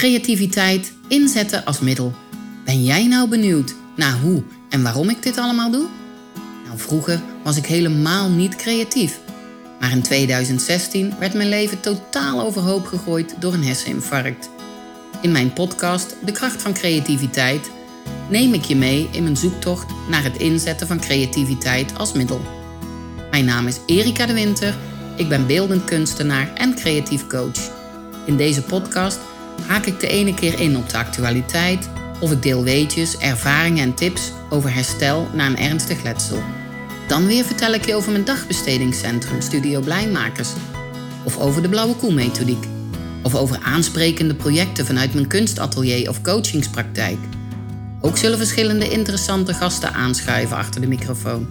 creativiteit inzetten als middel. Ben jij nou benieuwd naar hoe en waarom ik dit allemaal doe? Nou, vroeger was ik helemaal niet creatief. Maar in 2016 werd mijn leven totaal overhoop gegooid door een herseninfarct. In mijn podcast De kracht van creativiteit neem ik je mee in mijn zoektocht naar het inzetten van creativiteit als middel. Mijn naam is Erica de Winter, ik ben beeldend kunstenaar en creatief coach. In deze podcast haak ik de ene keer in op de actualiteit of ik deel weetjes, ervaringen en tips over herstel na een ernstig letsel. Dan weer vertel ik je over mijn dagbestedingscentrum Studio Blijmakers. Of over de Blauwe Koe Methodiek. Of over aansprekende projecten vanuit mijn kunstatelier of coachingspraktijk. Ook zullen verschillende interessante gasten aanschuiven achter de microfoon.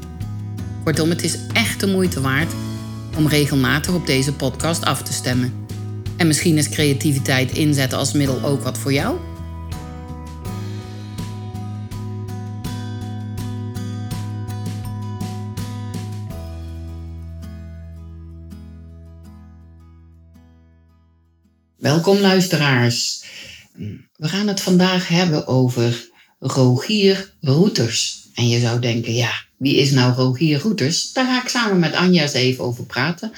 Kortom, het is echt de moeite waard om regelmatig op deze podcast af te stemmen. En misschien is creativiteit inzetten als middel ook wat voor jou? Welkom luisteraars. We gaan het vandaag hebben over Rogier Roeters. En je zou denken, ja, wie is nou Rogier Roeters? Daar ga ik samen met Anja eens even over praten.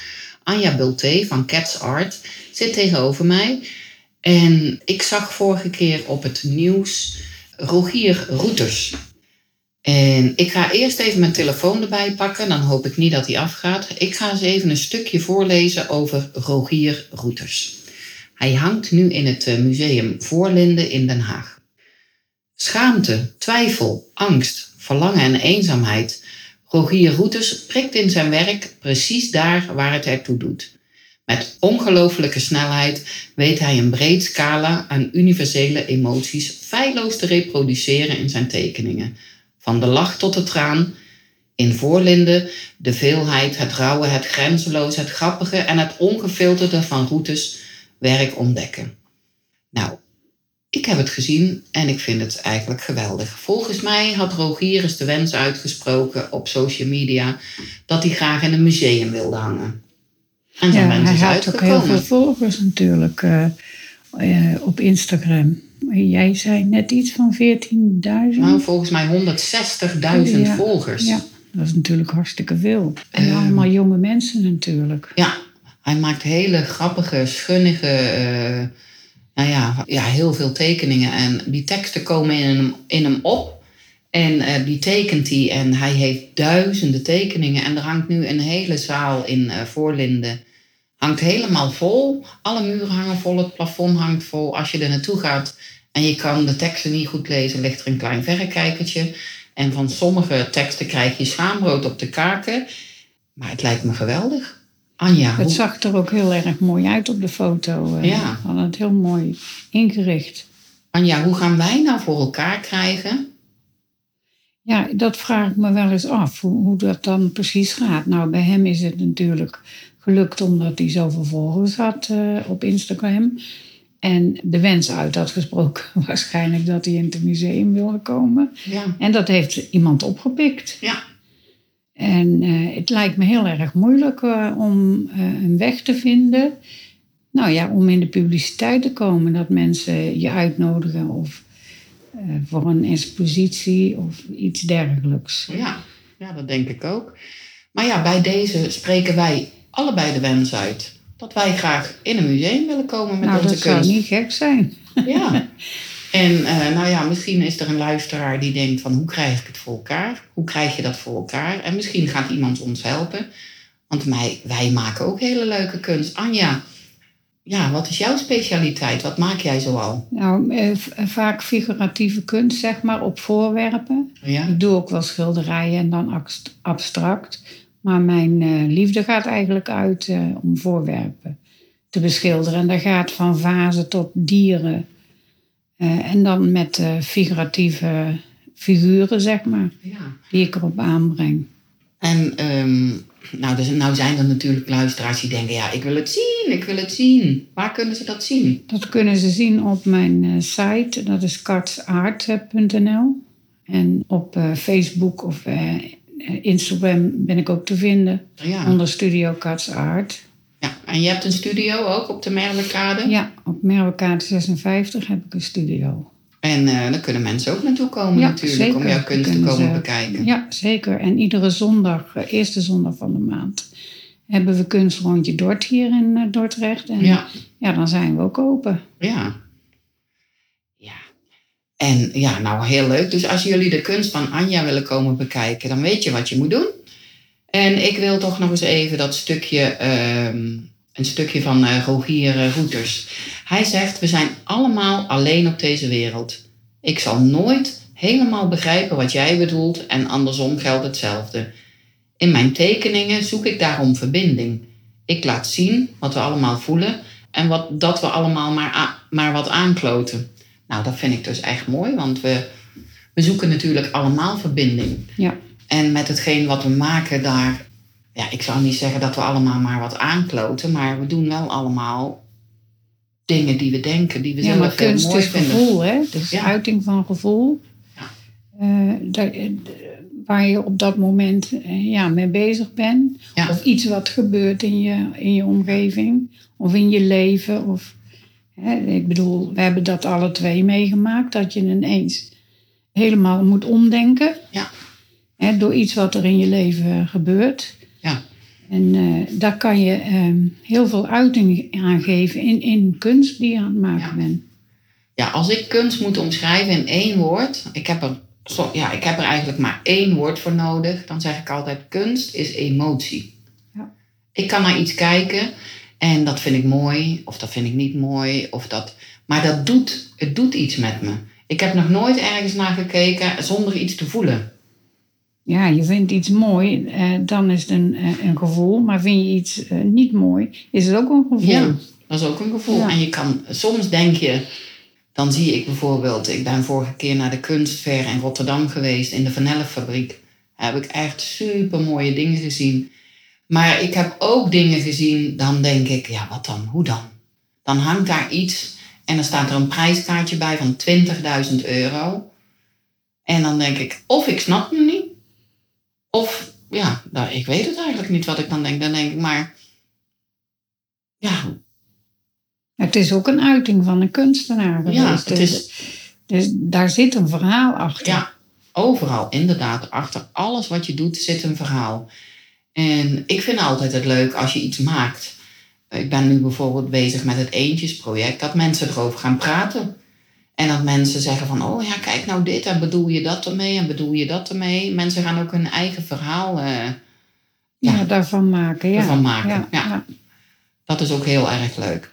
Anja Bulté van CathsArt zit tegenover mij. En ik zag vorige keer op het nieuws Rogier Roeters. En ik ga eerst even mijn telefoon erbij pakken. Dan hoop ik niet dat hij afgaat. Ik ga eens even een stukje voorlezen over Rogier Roeters. Hij hangt nu in het Museum Voorlinden in Den Haag. Schaamte, twijfel, angst, verlangen en eenzaamheid. Rogier Roeters prikt in zijn werk precies daar waar het ertoe doet. Met ongelooflijke snelheid weet hij een breed scala aan universele emoties feilloos te reproduceren in zijn tekeningen. Van de lach tot de traan. In Voorlinden de veelheid, het rauwe, het grenzeloos, het grappige en het ongefilterde van Roeters werk ontdekken. Nou, ik heb het gezien en ik vind het eigenlijk geweldig. Volgens mij had Rogier eens de wens uitgesproken op social media dat hij graag in een museum wilde hangen. En zijn wens is uitgekomen. Hij had ook heel veel volgers natuurlijk op Instagram. Jij zei net iets van 14.000. Nou, volgens mij 160.000 volgers. Ja, dat is natuurlijk hartstikke veel. En allemaal jonge mensen natuurlijk. Ja. Hij maakt hele grappige, schunnige, heel veel tekeningen. En die teksten komen in hem op. En die tekent hij. En hij heeft duizenden tekeningen. En er hangt nu een hele zaal in Voorlinden. Hangt helemaal vol. Alle muren hangen vol. Het plafond hangt vol. Als je er naartoe gaat en je kan de teksten niet goed lezen, ligt er een klein verrekijkertje. En van sommige teksten krijg je schaamrood op de kaken. Maar het lijkt me geweldig. Anja, het zag er ook heel erg mooi uit op de foto. Ja. We hadden het heel mooi ingericht. Anja, hoe gaan wij nou voor elkaar krijgen? Ja, dat vraag ik me wel eens af. Hoe dat dan precies gaat. Nou, bij hem is het natuurlijk gelukt omdat hij zoveel volgers had op Instagram. En de wens uit had gesproken waarschijnlijk dat hij in het museum wilde komen. Ja. En dat heeft iemand opgepikt. Ja. En het lijkt me heel erg moeilijk om een weg te vinden. Nou ja, om in de publiciteit te komen. Dat mensen je uitnodigen of voor een expositie of iets dergelijks. Ja, dat denk ik ook. Maar ja, bij deze spreken wij allebei de wens uit. Dat wij graag in een museum willen komen met onze kunst. Nou, dat zou niet gek zijn. Ja. En misschien is er een luisteraar die denkt van hoe krijg ik het voor elkaar? Hoe krijg je dat voor elkaar? En misschien gaat iemand ons helpen. Want wij maken ook hele leuke kunst. Anja, wat is jouw specialiteit? Wat maak jij zoal? Nou, vaak figuratieve kunst, zeg maar, op voorwerpen. Ja. Ik doe ook wel schilderijen en dan abstract. Maar mijn liefde gaat eigenlijk uit om voorwerpen te beschilderen. En dat gaat van vazen tot dieren. En dan met figuratieve figuren, zeg maar, die ik erop aanbreng. En nou zijn er natuurlijk luisteraars die denken, ja, ik wil het zien. Waar kunnen ze dat zien? Dat kunnen ze zien op mijn site, dat is cathsart.nl. En op Facebook of Instagram ben ik ook te vinden onder Studio CathsArt. Ja, En je hebt een studio ook op de Merwedekade? Ja, op Merwedekade 56 heb ik een studio. En daar kunnen mensen ook naartoe komen natuurlijk, zeker. Om jouw kunst te komen bekijken. Ja, zeker. En iedere zondag, eerste zondag van de maand, hebben we kunstrondje Dort hier in Dordrecht. En ja, dan zijn we ook open. Ja. Ja. En ja, nou heel leuk. Dus als jullie de kunst van Anja willen komen bekijken, dan weet je wat je moet doen. En ik wil toch nog eens even dat stukje, een stukje van Rogier Roeters. Hij zegt, we zijn allemaal alleen op deze wereld. Ik zal nooit helemaal begrijpen wat jij bedoelt en andersom geldt hetzelfde. In mijn tekeningen zoek ik daarom verbinding. Ik laat zien wat we allemaal voelen en dat we allemaal maar wat aankloten. Nou, dat vind ik dus echt mooi, want we zoeken natuurlijk allemaal verbinding. Ja. En met hetgeen wat we maken daar... Ja, ik zou niet zeggen dat we allemaal maar wat aankloten, maar we doen wel allemaal dingen die we denken, die we zelf maar heel mooi vinden. Kunst is gevoel, hè? Dus uiting van gevoel. Ja. Waar je op dat moment mee bezig bent. Ja. Of iets wat gebeurt in je omgeving. Of in je leven. Of, ik bedoel, we hebben dat alle twee meegemaakt. Dat je ineens helemaal moet omdenken. Ja. Door iets wat er in je leven gebeurt. Ja. En daar kan je heel veel uiting aan geven in kunst die je aan het maken bent. Ja, als ik kunst moet omschrijven in één woord... Ik heb er eigenlijk maar één woord voor nodig. Dan zeg ik altijd, kunst is emotie. Ja. Ik kan naar iets kijken en dat vind ik mooi. Of dat vind ik niet mooi. Maar het doet iets met me. Ik heb nog nooit ergens naar gekeken zonder iets te voelen. Ja, je vindt iets mooi, dan is het een gevoel. Maar vind je iets niet mooi, is het ook een gevoel. Ja, dat is ook een gevoel. Ja. En je kan, soms denk je... Dan zie ik bijvoorbeeld... Ik ben vorige keer naar de Kunstveer in Rotterdam geweest... in de Van Nelffabriek. Daar heb ik echt super mooie dingen gezien. Maar ik heb ook dingen gezien... Dan denk ik, ja wat dan, hoe dan? Dan hangt daar iets... En dan staat er een prijskaartje bij van €20.000. En dan denk ik, of ik snap hem niet... Of, ik weet het eigenlijk niet wat ik dan denk. Dan denk ik maar... Ja... Het is ook een uiting van een kunstenaar. Ja, dus daar zit een verhaal achter. Ja, overal inderdaad. Achter alles wat je doet zit een verhaal. En ik vind altijd het leuk als je iets maakt. Ik ben nu bijvoorbeeld bezig met het Eendjesproject. Dat mensen erover gaan praten. En dat mensen zeggen van... Oh ja, kijk nou dit. En bedoel je dat ermee? En bedoel je dat ermee? Mensen gaan ook hun eigen verhaal... daarvan maken. Ja. Daarvan maken. Ja. Dat is ook heel erg leuk.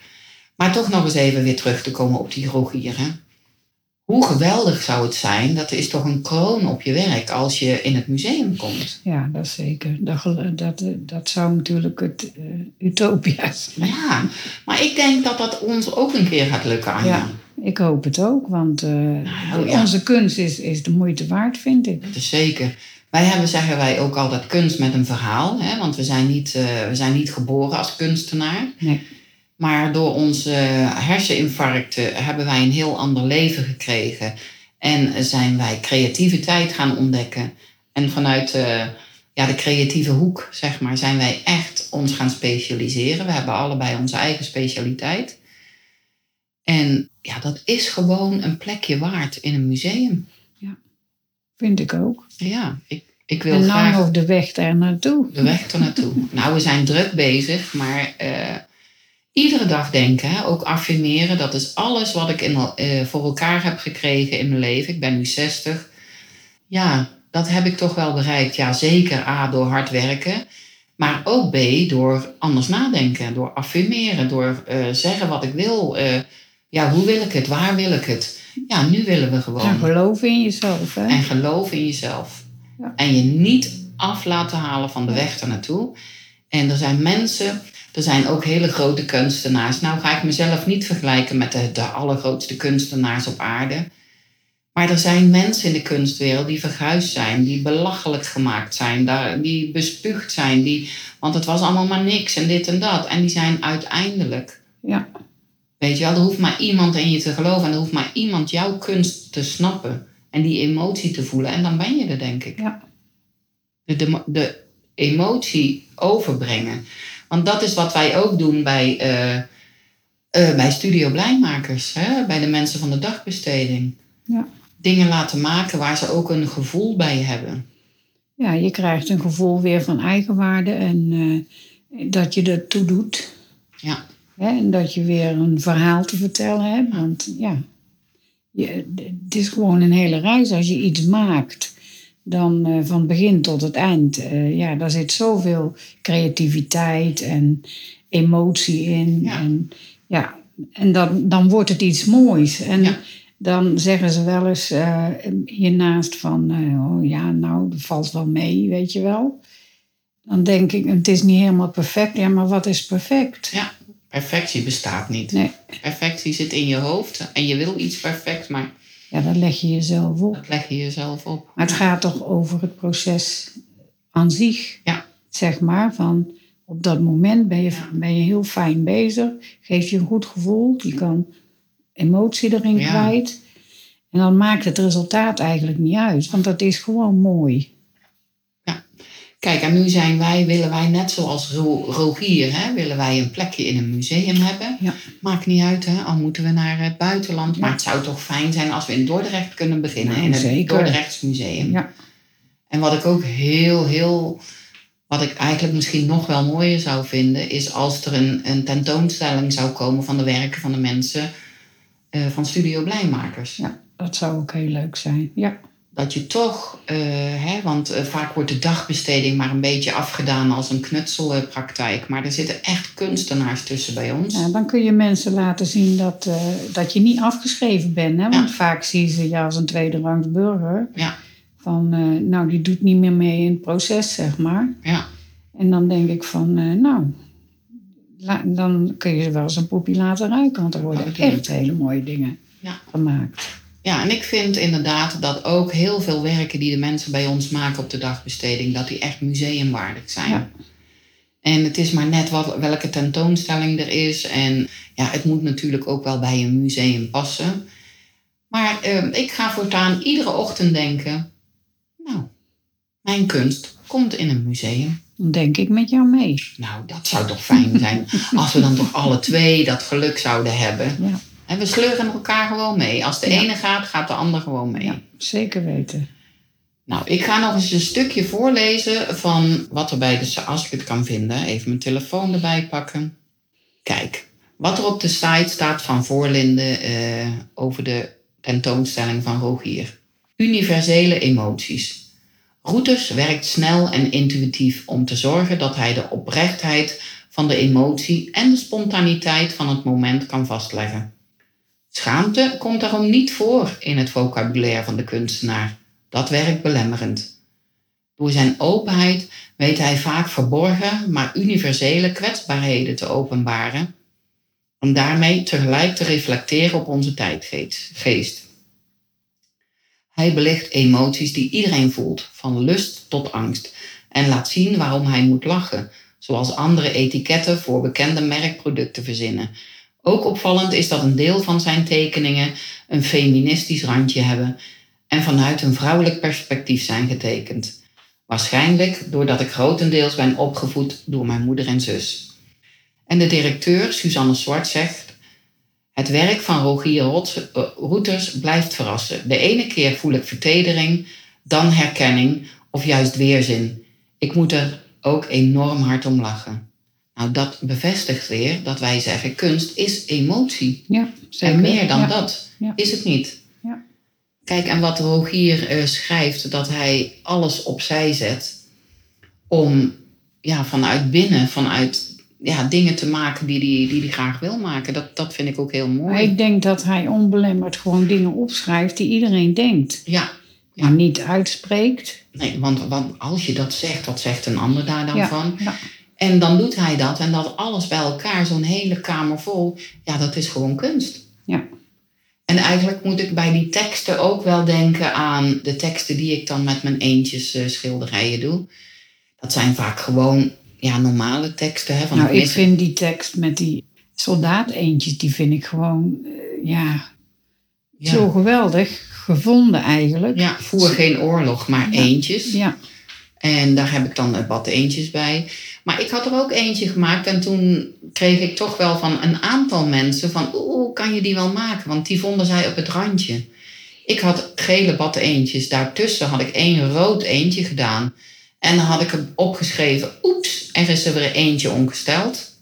Maar toch nog eens even weer terug te komen op die Rogier. Hè? Hoe geweldig zou het zijn, dat is toch een kroon op je werk als je in het museum komt. Ja, dat zeker. Dat zou natuurlijk het utopia zijn. Ja, maar ik denk dat ons ook een keer gaat lukken, Anja. Ja, ik hoop het ook, want onze kunst is de moeite waard, vind ik. Dat is zeker. Wij zeggen ook altijd kunst met een verhaal. Hè? Want we zijn niet geboren als kunstenaar. Nee. Maar door onze herseninfarcten hebben wij een heel ander leven gekregen. En zijn wij creativiteit gaan ontdekken. En vanuit de creatieve hoek, zeg maar, zijn wij echt ons gaan specialiseren. We hebben allebei onze eigen specialiteit. En ja, dat is gewoon een plekje waard in een museum. Ja, vind ik ook. Ja, ik wil graag... En ook de weg daar naartoe. De weg er naartoe. Nou, we zijn druk bezig, maar... Iedere dag denken, hè? Ook affirmeren. Dat is alles wat ik voor elkaar heb gekregen in mijn leven. Ik ben nu 60. Ja, dat heb ik toch wel bereikt. Ja, zeker A, door hard werken. Maar ook B, door anders nadenken. Door affirmeren. Door zeggen wat ik wil. Hoe wil ik het? Waar wil ik het? Ja, nu willen we gewoon. En geloven in jezelf. Hè? En geloven in jezelf. Ja. En je niet af laten halen van de weg ernaartoe. En er zijn mensen... Er zijn ook hele grote kunstenaars. Nou ga ik mezelf niet vergelijken met de allergrootste kunstenaars op aarde. Maar er zijn mensen in de kunstwereld die verguisd zijn. Die belachelijk gemaakt zijn. Die bespuugd zijn. Want het was allemaal maar niks en dit en dat. En die zijn uiteindelijk... Ja. Weet je wel, er hoeft maar iemand in je te geloven. En er hoeft maar iemand jouw kunst te snappen. En die emotie te voelen. En dan ben je er, denk ik. Ja. De emotie overbrengen... Want dat is wat wij ook doen bij Studio Blijmakers, hè? Bij de mensen van de dagbesteding. Ja. Dingen laten maken waar ze ook een gevoel bij hebben. Ja, je krijgt een gevoel weer van eigenwaarde en dat je er toe doet. Ja. Hè? En dat je weer een verhaal te vertellen hebt. Want ja, het is gewoon een hele reis als je iets maakt. Dan van begin tot het eind. Ja, daar zit zoveel creativiteit en emotie in. Ja. En dan wordt het iets moois. En ja. Dan zeggen ze wel eens hiernaast van... oh ja, nou, dat valt wel mee, weet je wel. Dan denk ik, het is niet helemaal perfect. Ja, maar wat is perfect? Ja, perfectie bestaat niet. Nee. Perfectie zit in je hoofd en je wil iets perfect, maar... Ja, dat leg je jezelf op. Dat leg je jezelf op. Maar het gaat toch over het proces aan zich. Ja. Zeg maar, van op dat moment ben je heel fijn bezig. Geef je een goed gevoel. Je kan emotie erin kwijt. En dan maakt het resultaat eigenlijk niet uit. Want dat is gewoon mooi. Ja. Kijk, en nu willen wij net zoals Rogier, hè, willen wij een plekje in een museum hebben. Ja. Maakt niet uit, hè, al moeten we naar het buitenland. Ja. Maar het zou toch fijn zijn als we in Dordrecht kunnen beginnen. Nou, in het Dordrechtsmuseum. Ja. En wat ik ook wat ik eigenlijk misschien nog wel mooier zou vinden, is als er een tentoonstelling zou komen van de werken van de mensen van Studio Blijmakers. Ja, dat zou ook heel leuk zijn, ja. Dat je toch, want vaak wordt de dagbesteding maar een beetje afgedaan als een knutselpraktijk. Maar er zitten echt kunstenaars tussen bij ons. Ja, dan kun je mensen laten zien dat je niet afgeschreven bent. Hè? Want vaak zien ze je als een tweederangs burger. Ja. Van, nou, die doet niet meer mee in het proces, zeg maar. Ja. En dan denk ik van, dan kun je ze wel eens een poepje laten ruiken. Want er worden echt hele mooie dingen gemaakt. Ja, en ik vind inderdaad dat ook heel veel werken die de mensen bij ons maken op de dagbesteding, dat die echt museumwaardig zijn. Ja. En het is maar net welke tentoonstelling er is. En ja, het moet natuurlijk ook wel bij een museum passen. Maar ik ga voortaan iedere ochtend denken, nou, mijn kunst komt in een museum. Dan denk ik met jou mee. Nou, dat zou toch fijn zijn als we dan toch alle twee dat geluk zouden hebben. Ja. En we sleuren elkaar gewoon mee. Als de ene gaat, gaat de ander gewoon mee. Ja, zeker weten. Nou, ik ga nog eens een stukje voorlezen van wat er als ik het kan vinden. Even mijn telefoon erbij pakken. Kijk, wat er op de site staat van Voorlinden over de tentoonstelling van Rogier. Universele emoties. Roeters werkt snel en intuïtief om te zorgen dat hij de oprechtheid van de emotie en de spontaniteit van het moment kan vastleggen. Schaamte komt daarom niet voor in het vocabulaire van de kunstenaar. Dat werkt belemmerend. Door zijn openheid weet hij vaak verborgen, maar universele kwetsbaarheden te openbaren. Om daarmee tegelijk te reflecteren op onze tijdgeest. Hij belicht emoties die iedereen voelt, van lust tot angst. En laat zien waarom hij moet lachen, zoals andere etiketten voor bekende merkproducten verzinnen. Ook opvallend is dat een deel van zijn tekeningen een feministisch randje hebben en vanuit een vrouwelijk perspectief zijn getekend. Waarschijnlijk doordat ik grotendeels ben opgevoed door mijn moeder en zus. En de directeur, Suzanne Zwart, zegt: het werk van Rogier Roeters blijft verrassen. De ene keer voel ik vertedering, dan herkenning of juist weerzin. Ik moet er ook enorm hard om lachen. Nou, dat bevestigt weer dat wij zeggen, kunst is emotie. Ja, zeker. En meer dan dat is het niet. Ja. Kijk, en wat Rogier schrijft, dat hij alles opzij zet om vanuit binnen, vanuit dingen te maken die hij graag wil maken. Dat vind ik ook heel mooi. Maar ik denk dat hij onbelemmerd gewoon dingen opschrijft die iedereen denkt. Ja. Ja. Maar niet uitspreekt. Nee, want als je dat zegt, wat zegt een ander daar dan van? Ja. En dan doet hij dat. En dat alles bij elkaar, zo'n hele kamer vol. Ja, dat is gewoon kunst. Ja. En eigenlijk moet ik bij die teksten ook wel denken aan de teksten die ik dan met mijn eentjes schilderijen doe. Dat zijn vaak gewoon normale teksten. Hè, van ik vind die tekst met die soldaat-eentjes, die vind ik gewoon zo geweldig gevonden eigenlijk. Ja, voer geen oorlog, maar eentjes. Ja. En daar heb ik dan wat eentjes bij. Maar ik had er ook eentje gemaakt en toen kreeg ik toch wel van een aantal mensen van... Oeh, kan je die wel maken? Want die vonden zij op het randje. Ik had gele badeentjes. Daartussen had ik één rood eentje gedaan. En dan had ik hem opgeschreven... Oeps, er is er weer eentje ongesteld.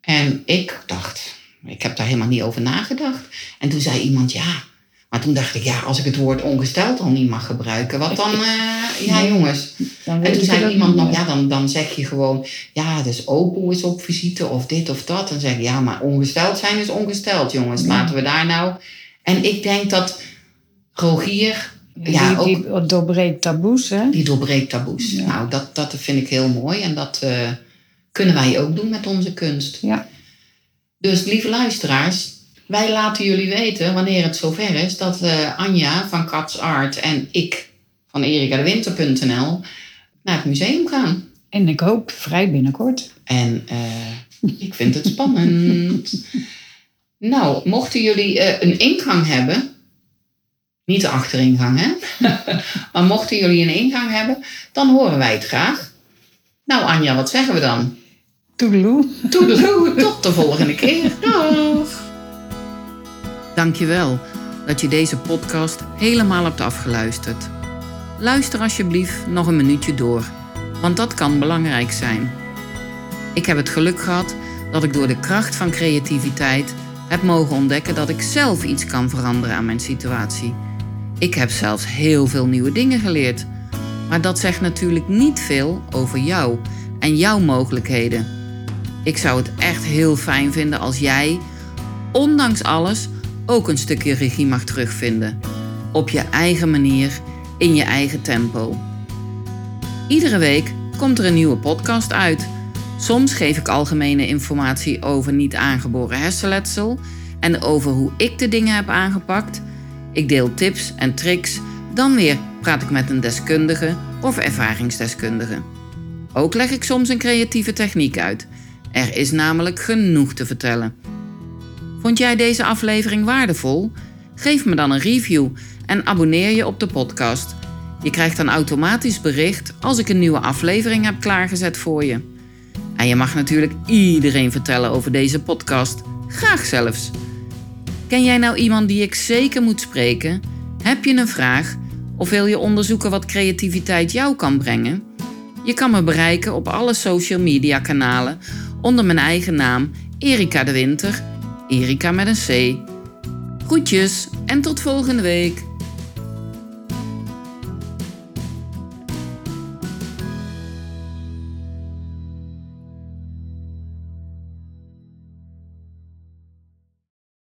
En ik dacht... Ik heb daar helemaal niet over nagedacht. En toen zei iemand ja. Maar toen dacht ik, ja, als ik het woord ongesteld al niet mag gebruiken... wat dan, ja jongens. Dan en toen zei iemand nog, ja, dan zeg je gewoon... ja, het is Opel is op visite of dit of dat. Dan zeg ik, ja, maar ongesteld zijn is ongesteld, jongens. Ja. Laten we daar nou... En ik denk dat Rogier... Ja, die doorbreekt taboes, hè? Die doorbreekt taboes. Ja. Nou, dat vind ik heel mooi. En dat kunnen wij ook doen met onze kunst. Ja. Dus lieve luisteraars... Wij laten jullie weten, wanneer het zover is, dat Anja van CathsArt en ik van EricaDeWinter.nl naar het museum gaan. En ik hoop vrij binnenkort. En ik vind het spannend. Nou, mochten jullie een ingang hebben, niet de achteringang hè, maar mochten jullie een ingang hebben, dan horen wij het graag. Nou Anja, wat zeggen we dan? Toedeloe. Toedeloe, tot de volgende keer. Doeg! Dankjewel dat je deze podcast helemaal hebt afgeluisterd. Luister alsjeblieft nog een minuutje door, want dat kan belangrijk zijn. Ik heb het geluk gehad dat ik door de kracht van creativiteit heb mogen ontdekken dat ik zelf iets kan veranderen aan mijn situatie. Ik heb zelfs heel veel nieuwe dingen geleerd, maar dat zegt natuurlijk niet veel over jou en jouw mogelijkheden. Ik zou het echt heel fijn vinden als jij, ondanks alles... ook een stukje regie mag terugvinden. Op je eigen manier, in je eigen tempo. Iedere week komt er een nieuwe podcast uit. Soms geef ik algemene informatie over niet aangeboren hersenletsel... en over hoe ik de dingen heb aangepakt. Ik deel tips en tricks. Dan weer praat ik met een deskundige of ervaringsdeskundige. Ook leg ik soms een creatieve techniek uit. Er is namelijk genoeg te vertellen. Vond jij deze aflevering waardevol? Geef me dan een review en abonneer je op de podcast. Je krijgt dan automatisch bericht als ik een nieuwe aflevering heb klaargezet voor je. En je mag natuurlijk iedereen vertellen over deze podcast. Graag zelfs. Ken jij nou iemand die ik zeker moet spreken? Heb je een vraag? Of wil je onderzoeken wat creativiteit jou kan brengen? Je kan me bereiken op alle social media kanalen onder mijn eigen naam Erica de Winter... Erica met een C. Groetjes en tot volgende week.